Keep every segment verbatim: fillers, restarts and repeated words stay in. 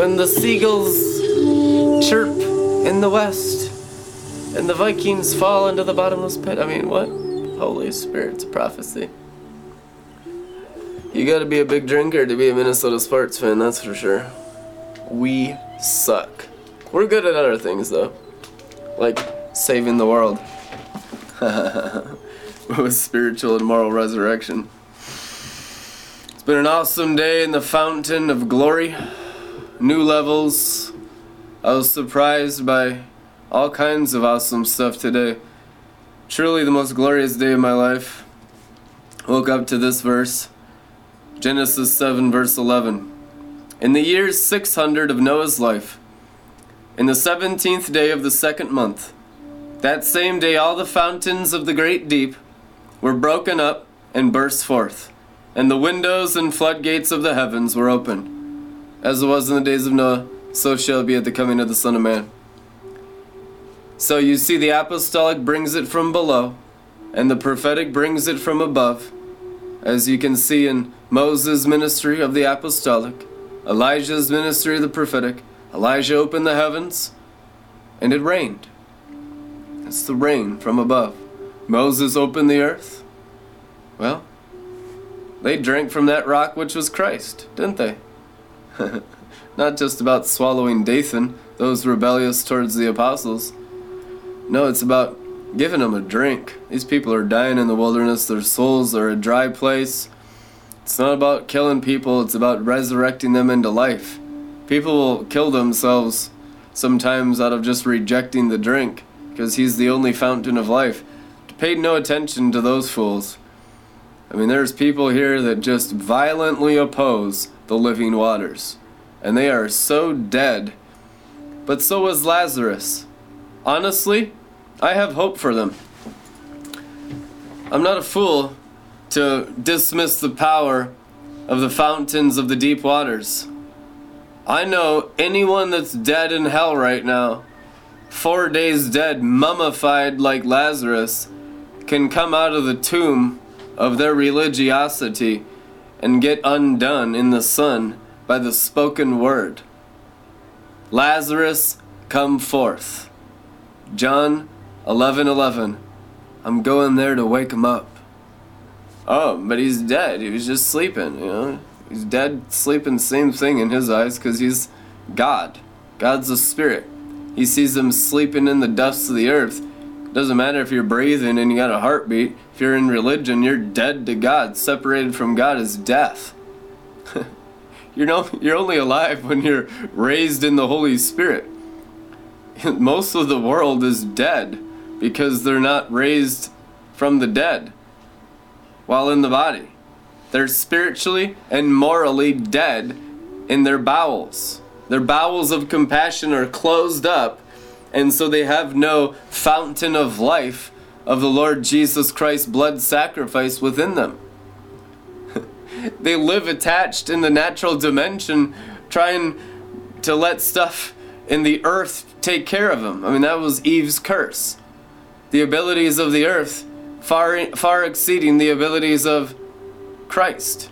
when the seagulls chirp in the west and the Vikings fall into the bottomless pit. I mean, what? Holy Spirit, it's a prophecy. You gotta be a big drinker to be a Minnesota sports fan, that's for sure. We suck. We're good at other things, though. Like saving the world. With spiritual and moral resurrection. It's been an awesome day in the fountain of glory. New levels. I was surprised by all kinds of awesome stuff today. Truly the most glorious day of my life. Woke up to this verse. Genesis seven, verse eleven. In the year six hundred of Noah's life, in the seventeenth day of the second month, that same day all the fountains of the great deep were broken up and burst forth, and the windows and floodgates of the heavens were opened. As it was in the days of Noah, so shall it be at the coming of the Son of Man. So you see, the apostolic brings it from below, and the prophetic brings it from above, as you can see in Moses' ministry of the apostolic, Elijah's ministry of the prophetic. Elijah opened the heavens, and it rained. It's the rain from above. Moses opened the earth. Well, they drank from that rock which was Christ, didn't they? Not just about swallowing Dathan, those rebellious towards the apostles. No, it's about giving them a drink. These people are dying in the wilderness. Their souls are a dry place. It's not about killing people. It's about resurrecting them into life. People will kill themselves sometimes out of just rejecting the drink, because he's the only fountain of life. Paid no attention to those fools. I mean, there's people here that just violently oppose the living waters, and they are so dead. But so was Lazarus. Honestly, I have hope for them. I'm not a fool to dismiss the power of the fountains of the deep waters. I know anyone that's dead in hell right now, four days dead, mummified like Lazarus, can come out of the tomb of their religiosity and get undone in the sun by the spoken word. Lazarus, come forth. John eleven eleven. I'm going there to wake him up. Oh, but he's dead. He was just sleeping, you know. He's dead, sleeping, same thing in his eyes, because he's God. God's a spirit. He sees them sleeping in the dust of the earth. Doesn't matter if you're breathing and you got a heartbeat. If you're in religion, you're dead to God. Separated from God is death. you know, you're only alive when you're raised in the Holy Spirit. Most of the world is dead because they're not raised from the dead while in the body. They're spiritually and morally dead in their bowels. Their bowels of compassion are closed up, and so they have no fountain of life of the Lord Jesus Christ's blood sacrifice within them. They live attached in the natural dimension, trying to let stuff in the earth take care of them. I mean, that was Eve's curse. The abilities of the earth far, far exceeding the abilities of Christ.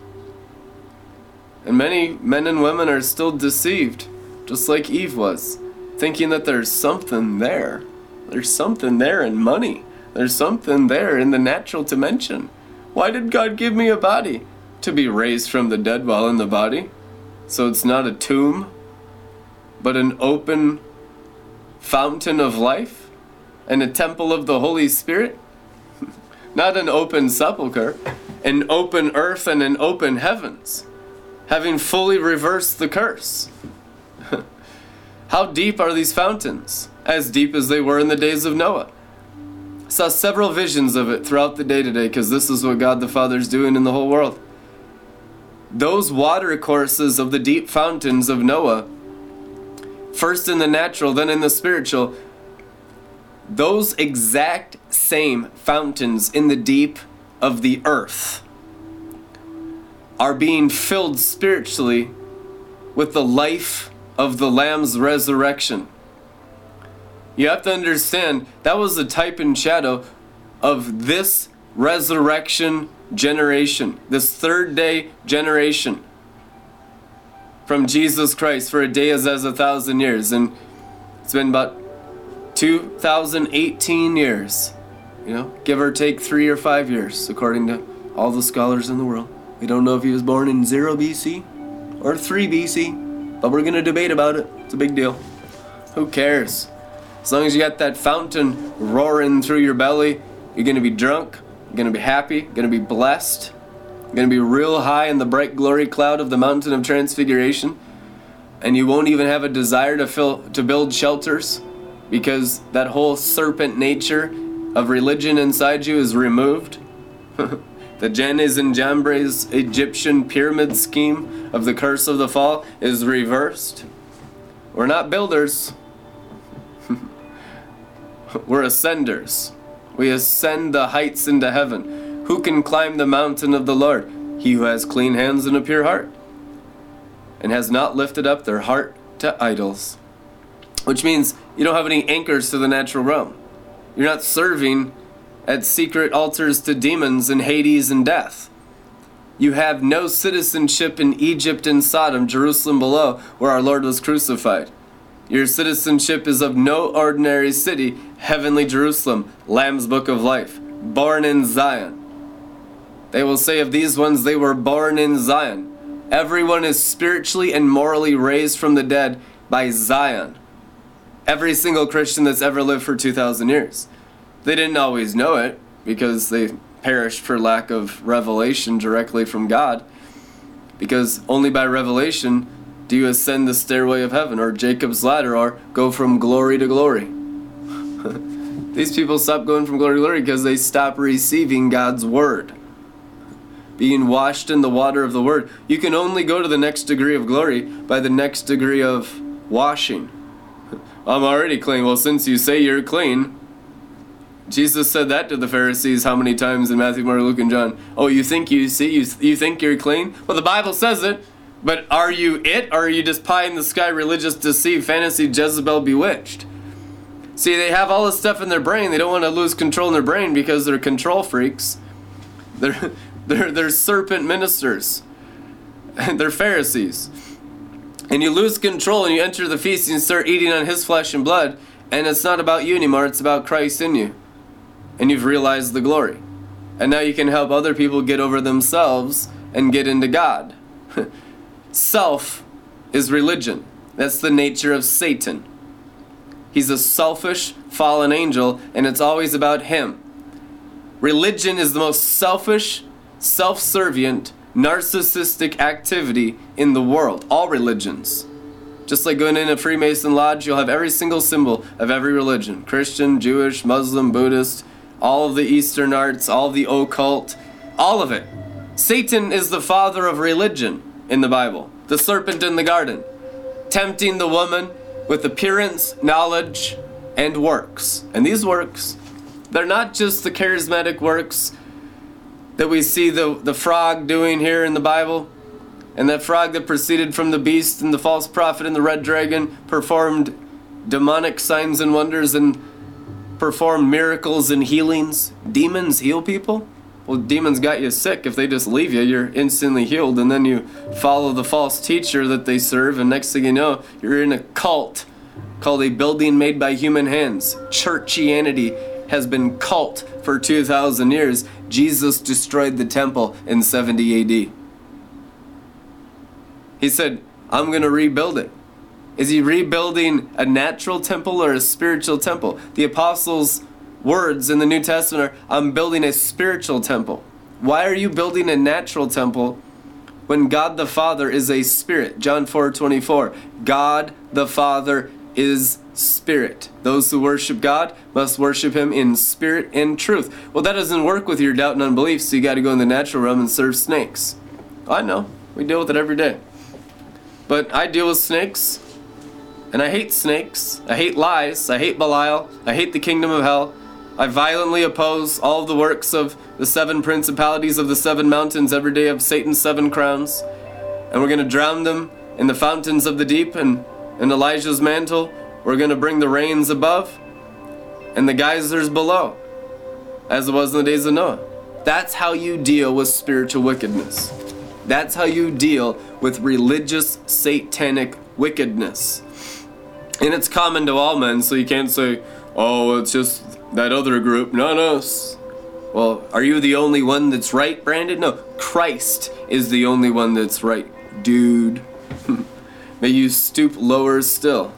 And many men and women are still deceived, just like Eve was, thinking that there's something there. There's something there in money. There's something there in the natural dimension. Why did God give me a body? To be raised from the dead while in the body. So it's not a tomb, but an open fountain of life and a temple of the Holy Spirit. Not an open sepulcher. An open earth and an open heavens, having fully reversed the curse. How deep are these fountains? As deep as they were in the days of Noah. Saw several visions of it throughout the day today, because this is what God the Father is doing in the whole world. Those water courses of the deep fountains of Noah, first in the natural, then in the spiritual, those exact same fountains in the deep of the earth are being filled spiritually with the life of the Lamb's resurrection. You have to understand, that was a type and shadow of this resurrection generation, this third day generation. from Jesus Christ, for a day is as a thousand years. And it's been about two thousand eighteen years, you know, give or take three or five years, according to all the scholars in the world. We don't know if he was born in zero B C or three B C, but we're going to debate about it. It's a big deal. Who cares? As long as you got that fountain roaring through your belly, you're going to be drunk, you're going to be happy, you're going to be blessed, you're going to be real high in the bright glory cloud of the mountain of transfiguration, and you won't even have a desire to fill, to build shelters, because that whole serpent nature of religion inside you is removed. The Jannes and Jambres Egyptian pyramid scheme of the curse of the fall is reversed. We're not builders. We're ascenders. We ascend the heights into heaven. Who can climb the mountain of the Lord? He who has clean hands and a pure heart, and has not lifted up their heart to idols. Which means you don't have any anchors to the natural realm. You're not serving at secret altars to demons and Hades and death. You have no citizenship in Egypt and Sodom, Jerusalem below, where our Lord was crucified. Your citizenship is of no ordinary city, heavenly Jerusalem, Lamb's Book of Life, born in Zion. They will say of these ones, they were born in Zion. Everyone is spiritually and morally raised from the dead by Zion. Every single Christian that's ever lived for two thousand years. They didn't always know it because they perished for lack of revelation directly from God, because only by revelation do you ascend the stairway of heaven, or Jacob's ladder, or go from glory to glory. These people stop going from glory to glory because they stop receiving God's word. Being washed in the water of the word. You can only go to the next degree of glory by the next degree of washing. I'm already clean. Well, since you say you're clean, Jesus said that to the Pharisees how many times in Matthew, Mark, Luke, and John? Oh, you think you see? You, you think you're clean? Well, the Bible says it, but are you it? Or are you just pie in the sky, religious, deceived, fantasy, Jezebel, bewitched? See, they have all this stuff in their brain. They don't want to lose control in their brain because they're control freaks. They're, they're, they're serpent ministers. They're Pharisees. And you lose control and you enter the feast and start eating on his flesh and blood, and it's not about you anymore, it's about Christ in you. And you've realized the glory. And now you can help other people get over themselves and get into God. Self is religion. That's the nature of Satan. He's a selfish, fallen angel, and it's always about him. Religion is the most selfish, self-servient, narcissistic activity in the world. All religions. Just like going in a Freemason lodge, you'll have every single symbol of every religion. Christian, Jewish, Muslim, Buddhist, all of the Eastern arts, all of the occult, all of it. Satan is the father of religion in the Bible. The serpent in the garden, tempting the woman with appearance, knowledge, and works. And these works, they're not just the charismatic works that we see the, the frog doing here in the Bible, and that frog that proceeded from the beast and the false prophet and the red dragon performed demonic signs and wonders and performed miracles and healings. Demons heal people? Well, demons got you sick. If they just leave you, you're instantly healed, and then you follow the false teacher that they serve, and next thing you know, you're in a cult called a building made by human hands. Churchianity has been cult for two thousand years. Jesus destroyed the temple in seventy A D. He said, I'm going to rebuild it. Is he rebuilding a natural temple or a spiritual temple? The apostles' words in the New Testament are, I'm building a spiritual temple. Why are you building a natural temple when God the Father is a spirit? John four twenty-four, God the Father is spirit. Those who worship God must worship him in spirit and truth. Well, that doesn't work with your doubt and unbelief, so you got to go in the natural realm and serve snakes. I know. We deal with it every day. But I deal with snakes, and I hate snakes. I hate lies. I hate Belial. I hate the kingdom of hell. I violently oppose all the works of the seven principalities of the seven mountains every day of Satan's seven crowns. And we're going to drown them in the fountains of the deep and in Elijah's mantle. We're going to bring the rains above and the geysers below, as it was in the days of Noah. That's how you deal with spiritual wickedness. That's how you deal with religious, satanic wickedness. And it's common to all men, so you can't say, oh, it's just that other group, not us. Well, are you the only one that's right, Brandon? No, Christ is the only one that's right, dude. May you stoop lower still.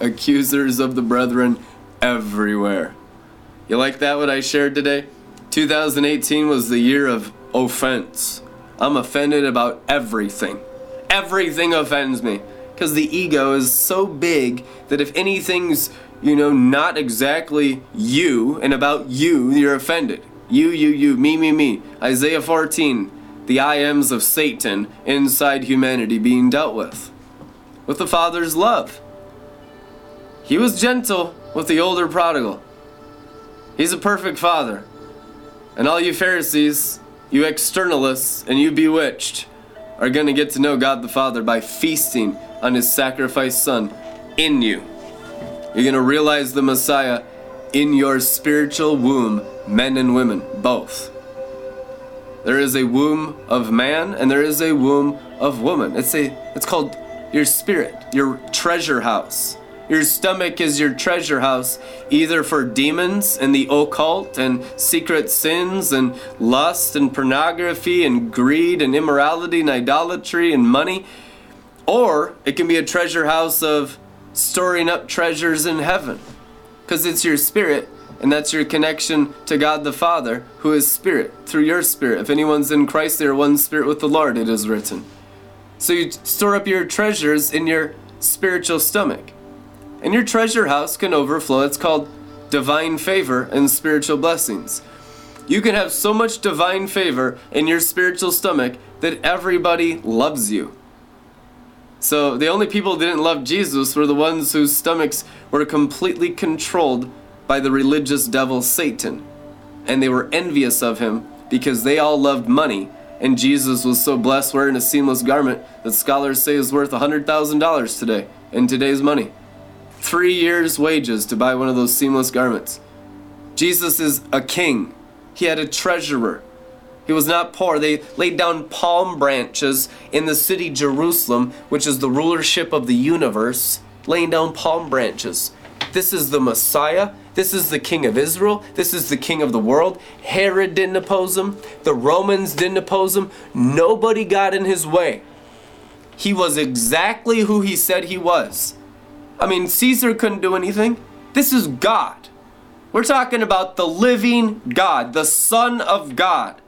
Accusers of the brethren everywhere. You like that, what I shared today? two thousand eighteen was the year of offense. I'm offended about everything. Everything offends me. Because the ego is so big that if anything's, you know, not exactly you and about you, you're offended. You, you, you, me, me, me. Isaiah fourteen, the I ams of Satan inside humanity being dealt with. With the Father's love. He was gentle with the older prodigal. He's a perfect father. And all you Pharisees, you externalists, and you bewitched are going to get to know God the Father by feasting on his sacrificed Son in you. You're going to realize the Messiah in your spiritual womb, men and women, both. There is a womb of man and there is a womb of woman. It's a, it's called your spirit, your treasure house. Your stomach is your treasure house, either for demons and the occult and secret sins and lust and pornography and greed and immorality and idolatry and money, or it can be a treasure house of storing up treasures in heaven, because it's your spirit and that's your connection to God the Father, who is spirit, through your spirit. If anyone's in Christ, they are one spirit with the Lord, it is written. So you store up your treasures in your spiritual stomach. And your treasure house can overflow. It's called divine favor and spiritual blessings. You can have so much divine favor in your spiritual stomach that everybody loves you. So the only people that didn't love Jesus were the ones whose stomachs were completely controlled by the religious devil Satan. And they were envious of him because they all loved money. And Jesus was so blessed wearing a seamless garment that scholars say is worth one hundred thousand dollars today in today's money. Three years' wages to buy one of those seamless garments. Jesus is a king. He had a treasurer. He was not poor. They laid down palm branches in the city Jerusalem, which is the rulership of the universe, laying down palm branches. This is the Messiah. This is the King of Israel. This is the King of the world. Herod didn't oppose him. The Romans didn't oppose him. Nobody got in his way. He was exactly who he said he was. I mean, Caesar couldn't do anything. This is God. We're talking about the living God, the Son of God,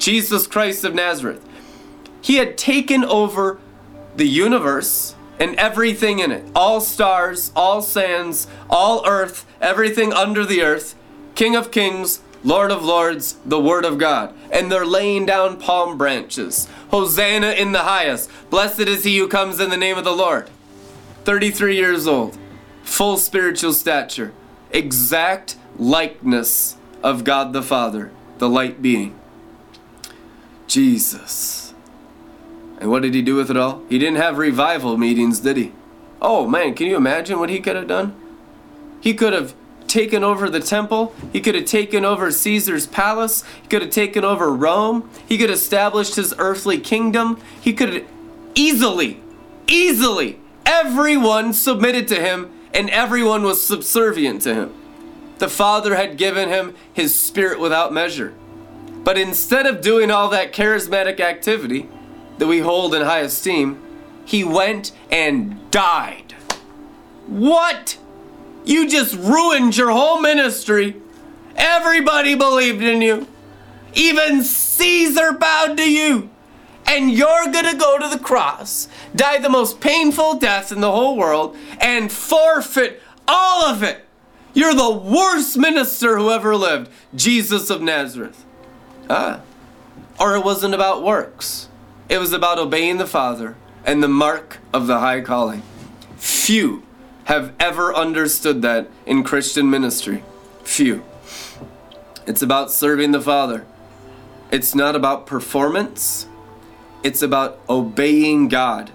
Jesus Christ of Nazareth. He had taken over the universe and everything in it. All stars, all sands, all earth, everything under the earth. King of kings, Lord of lords, the Word of God. And they're laying down palm branches. Hosanna in the highest. Blessed is he who comes in the name of the Lord. thirty-three years old, full spiritual stature, exact likeness of God the Father, the light being. Jesus. And what did he do with it all? He didn't have revival meetings, did he? Oh man, can you imagine what he could have done? He could have taken over the temple. He could have taken over Caesar's palace. He could have taken over Rome. He could have established his earthly kingdom. He could have easily, easily, everyone submitted to him, and everyone was subservient to him. The Father had given him his spirit without measure. But instead of doing all that charismatic activity that we hold in high esteem, he went and died. What? You just ruined your whole ministry. Everybody believed in you. Even Caesar bowed to you. And you're gonna go to the cross, die the most painful death in the whole world, and forfeit all of it. You're the worst minister who ever lived, Jesus of Nazareth. Ah, or it wasn't about works. It was about obeying the Father and the mark of the high calling. Few have ever understood that in Christian ministry. Few. It's about serving the Father. It's not about performance. It's about obeying God.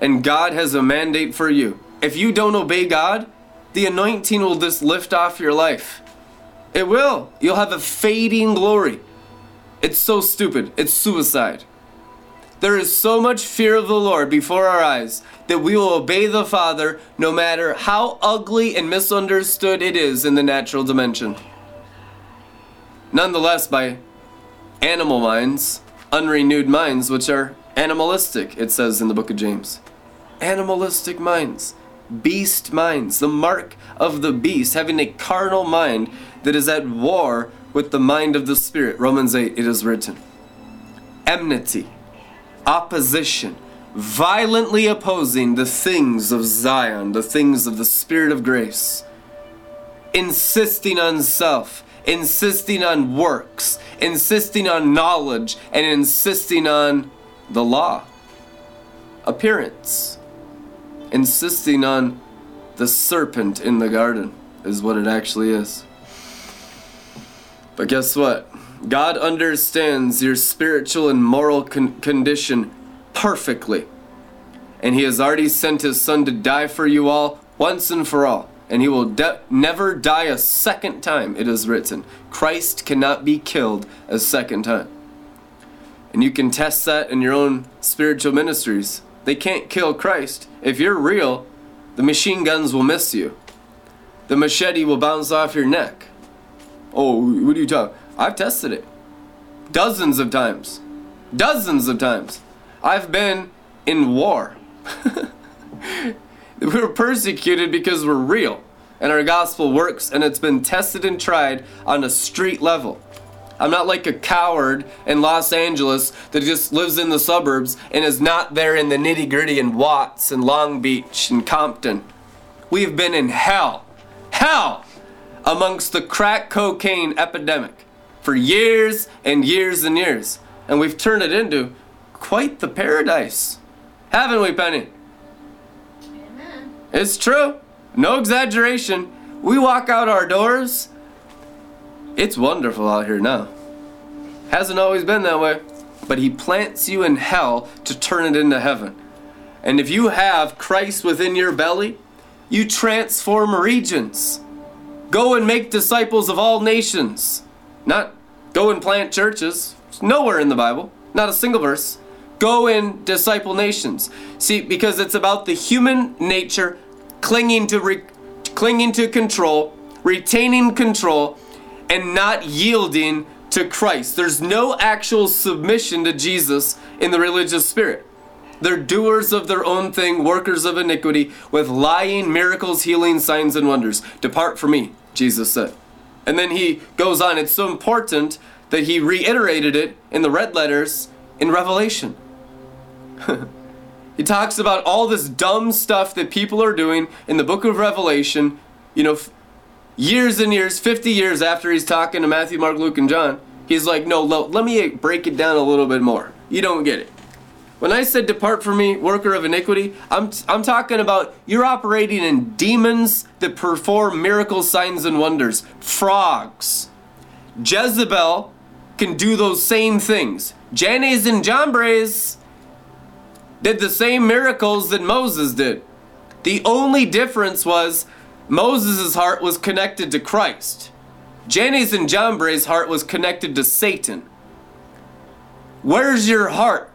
And God has a mandate for you. If you don't obey God, the anointing will just lift off your life. It will. You'll have a fading glory. It's so stupid. It's suicide. There is so much fear of the Lord before our eyes that we will obey the Father no matter how ugly and misunderstood it is in the natural dimension. Nonetheless, by animal minds, unrenewed minds, which are animalistic, it says in the book of James. Animalistic minds, beast minds, the mark of the beast, having a carnal mind that is at war with the mind of the Spirit. Romans eight, it is written. Enmity. Opposition, violently opposing the things of Zion, the things of the Spirit of grace, insisting on self, insisting on works, insisting on knowledge, and insisting on the law, appearance, insisting on the serpent in the garden is what it actually is. But guess what? God understands your spiritual and moral con- condition perfectly. And He has already sent His Son to die for you all once and for all. And He will de- never die a second time, it is written. Christ cannot be killed a second time. And you can test that in your own spiritual ministries. They can't kill Christ. If you're real, the machine guns will miss you. The machete will bounce off your neck. Oh, what are you talking about? I've tested it dozens of times. Dozens of times. I've been in war. We were persecuted because we're real and our gospel works, and it's been tested and tried on a street level. I'm not like a coward in Los Angeles that just lives in the suburbs and is not there in the nitty-gritty in Watts and Long Beach and Compton. We've been in hell. Hell! Amongst the crack cocaine epidemic. For years and years and years. And we've turned it into quite the paradise. Haven't we, Penny? Amen. It's true. No exaggeration. We walk out our doors. It's wonderful out here now. Hasn't always been that way. But He plants you in hell to turn it into heaven. And if you have Christ within your belly, you transform regions. Go and make disciples of all nations. Not go and plant churches. It's nowhere in the Bible. Not a single verse. Go and disciple nations. See, because it's about the human nature clinging to re- clinging to control, retaining control, and not yielding to Christ. There's no actual submission to Jesus in the religious spirit. They're doers of their own thing, workers of iniquity, with lying, miracles, healing, signs, and wonders. Depart from me, Jesus said. And then He goes on. It's so important that He reiterated it in the red letters in Revelation. He talks about all this dumb stuff that people are doing in the book of Revelation, you know, years and years, fifty years after he's talking to Matthew, Mark, Luke, and John. He's like, no, lo- let me break it down a little bit more. You don't get it. When I said depart from me, worker of iniquity, I'm t- I'm talking about you're operating in demons that perform miracle signs and wonders. Frogs. Jezebel can do those same things. Jannes and Jambres did the same miracles that Moses did. The only difference was Moses' heart was connected to Christ. Jannes and Jambres' heart was connected to Satan. Where's your heart?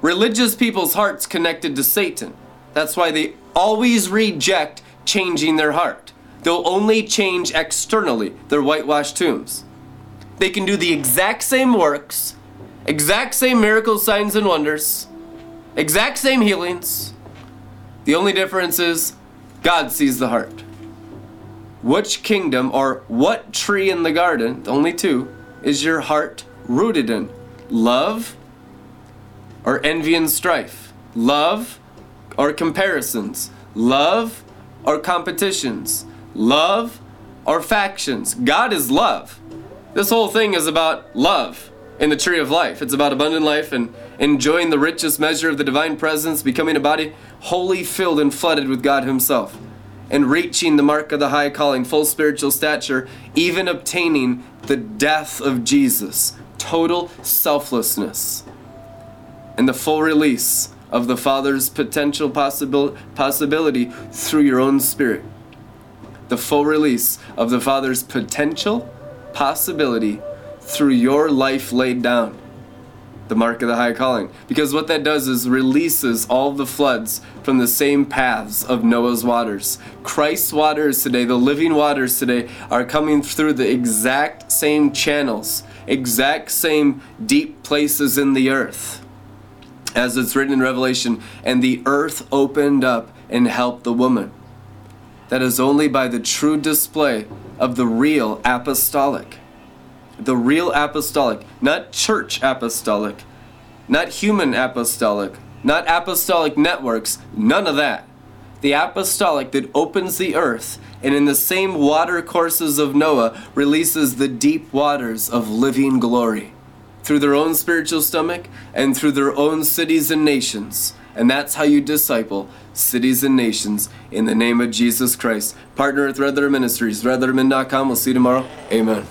Religious people's hearts connected to Satan. That's why they always reject changing their heart. They'll only change externally, their whitewashed tombs. They can do the exact same works, exact same miracles, signs, and wonders, exact same healings. The only difference is God sees the heart. Which kingdom or what tree in the garden, only two, is your heart rooted in? Love? Or envy and strife, love or comparisons, love or competitions, love or factions. God is love. This whole thing is about love in the tree of life. It's about abundant life and enjoying the richest measure of the divine presence, becoming a body wholly filled and flooded with God Himself, and reaching the mark of the high calling, full spiritual stature, even obtaining the death of Jesus, total selflessness. And the full release of the Father's potential possibil- possibility through your own spirit. The full release of the Father's potential possibility through your life laid down. the mark of the high calling. Because what that does is releases all the floods from the same paths of Noah's waters. Christ's waters today, the living waters today, are coming through the exact same channels, exact same deep places in the earth. As it's written in Revelation, and the earth opened up and helped the woman. That is only by the true display of the real apostolic. The real apostolic, not church apostolic, not human apostolic, not apostolic networks, none of that. The apostolic that opens the earth and in the same water courses of Noah releases the deep waters of living glory through their own spiritual stomach and through their own cities and nations. And that's how you disciple cities and nations in the name of Jesus Christ. Partner with Red Letter Ministries, red letter men dot com. We'll see you tomorrow. Amen.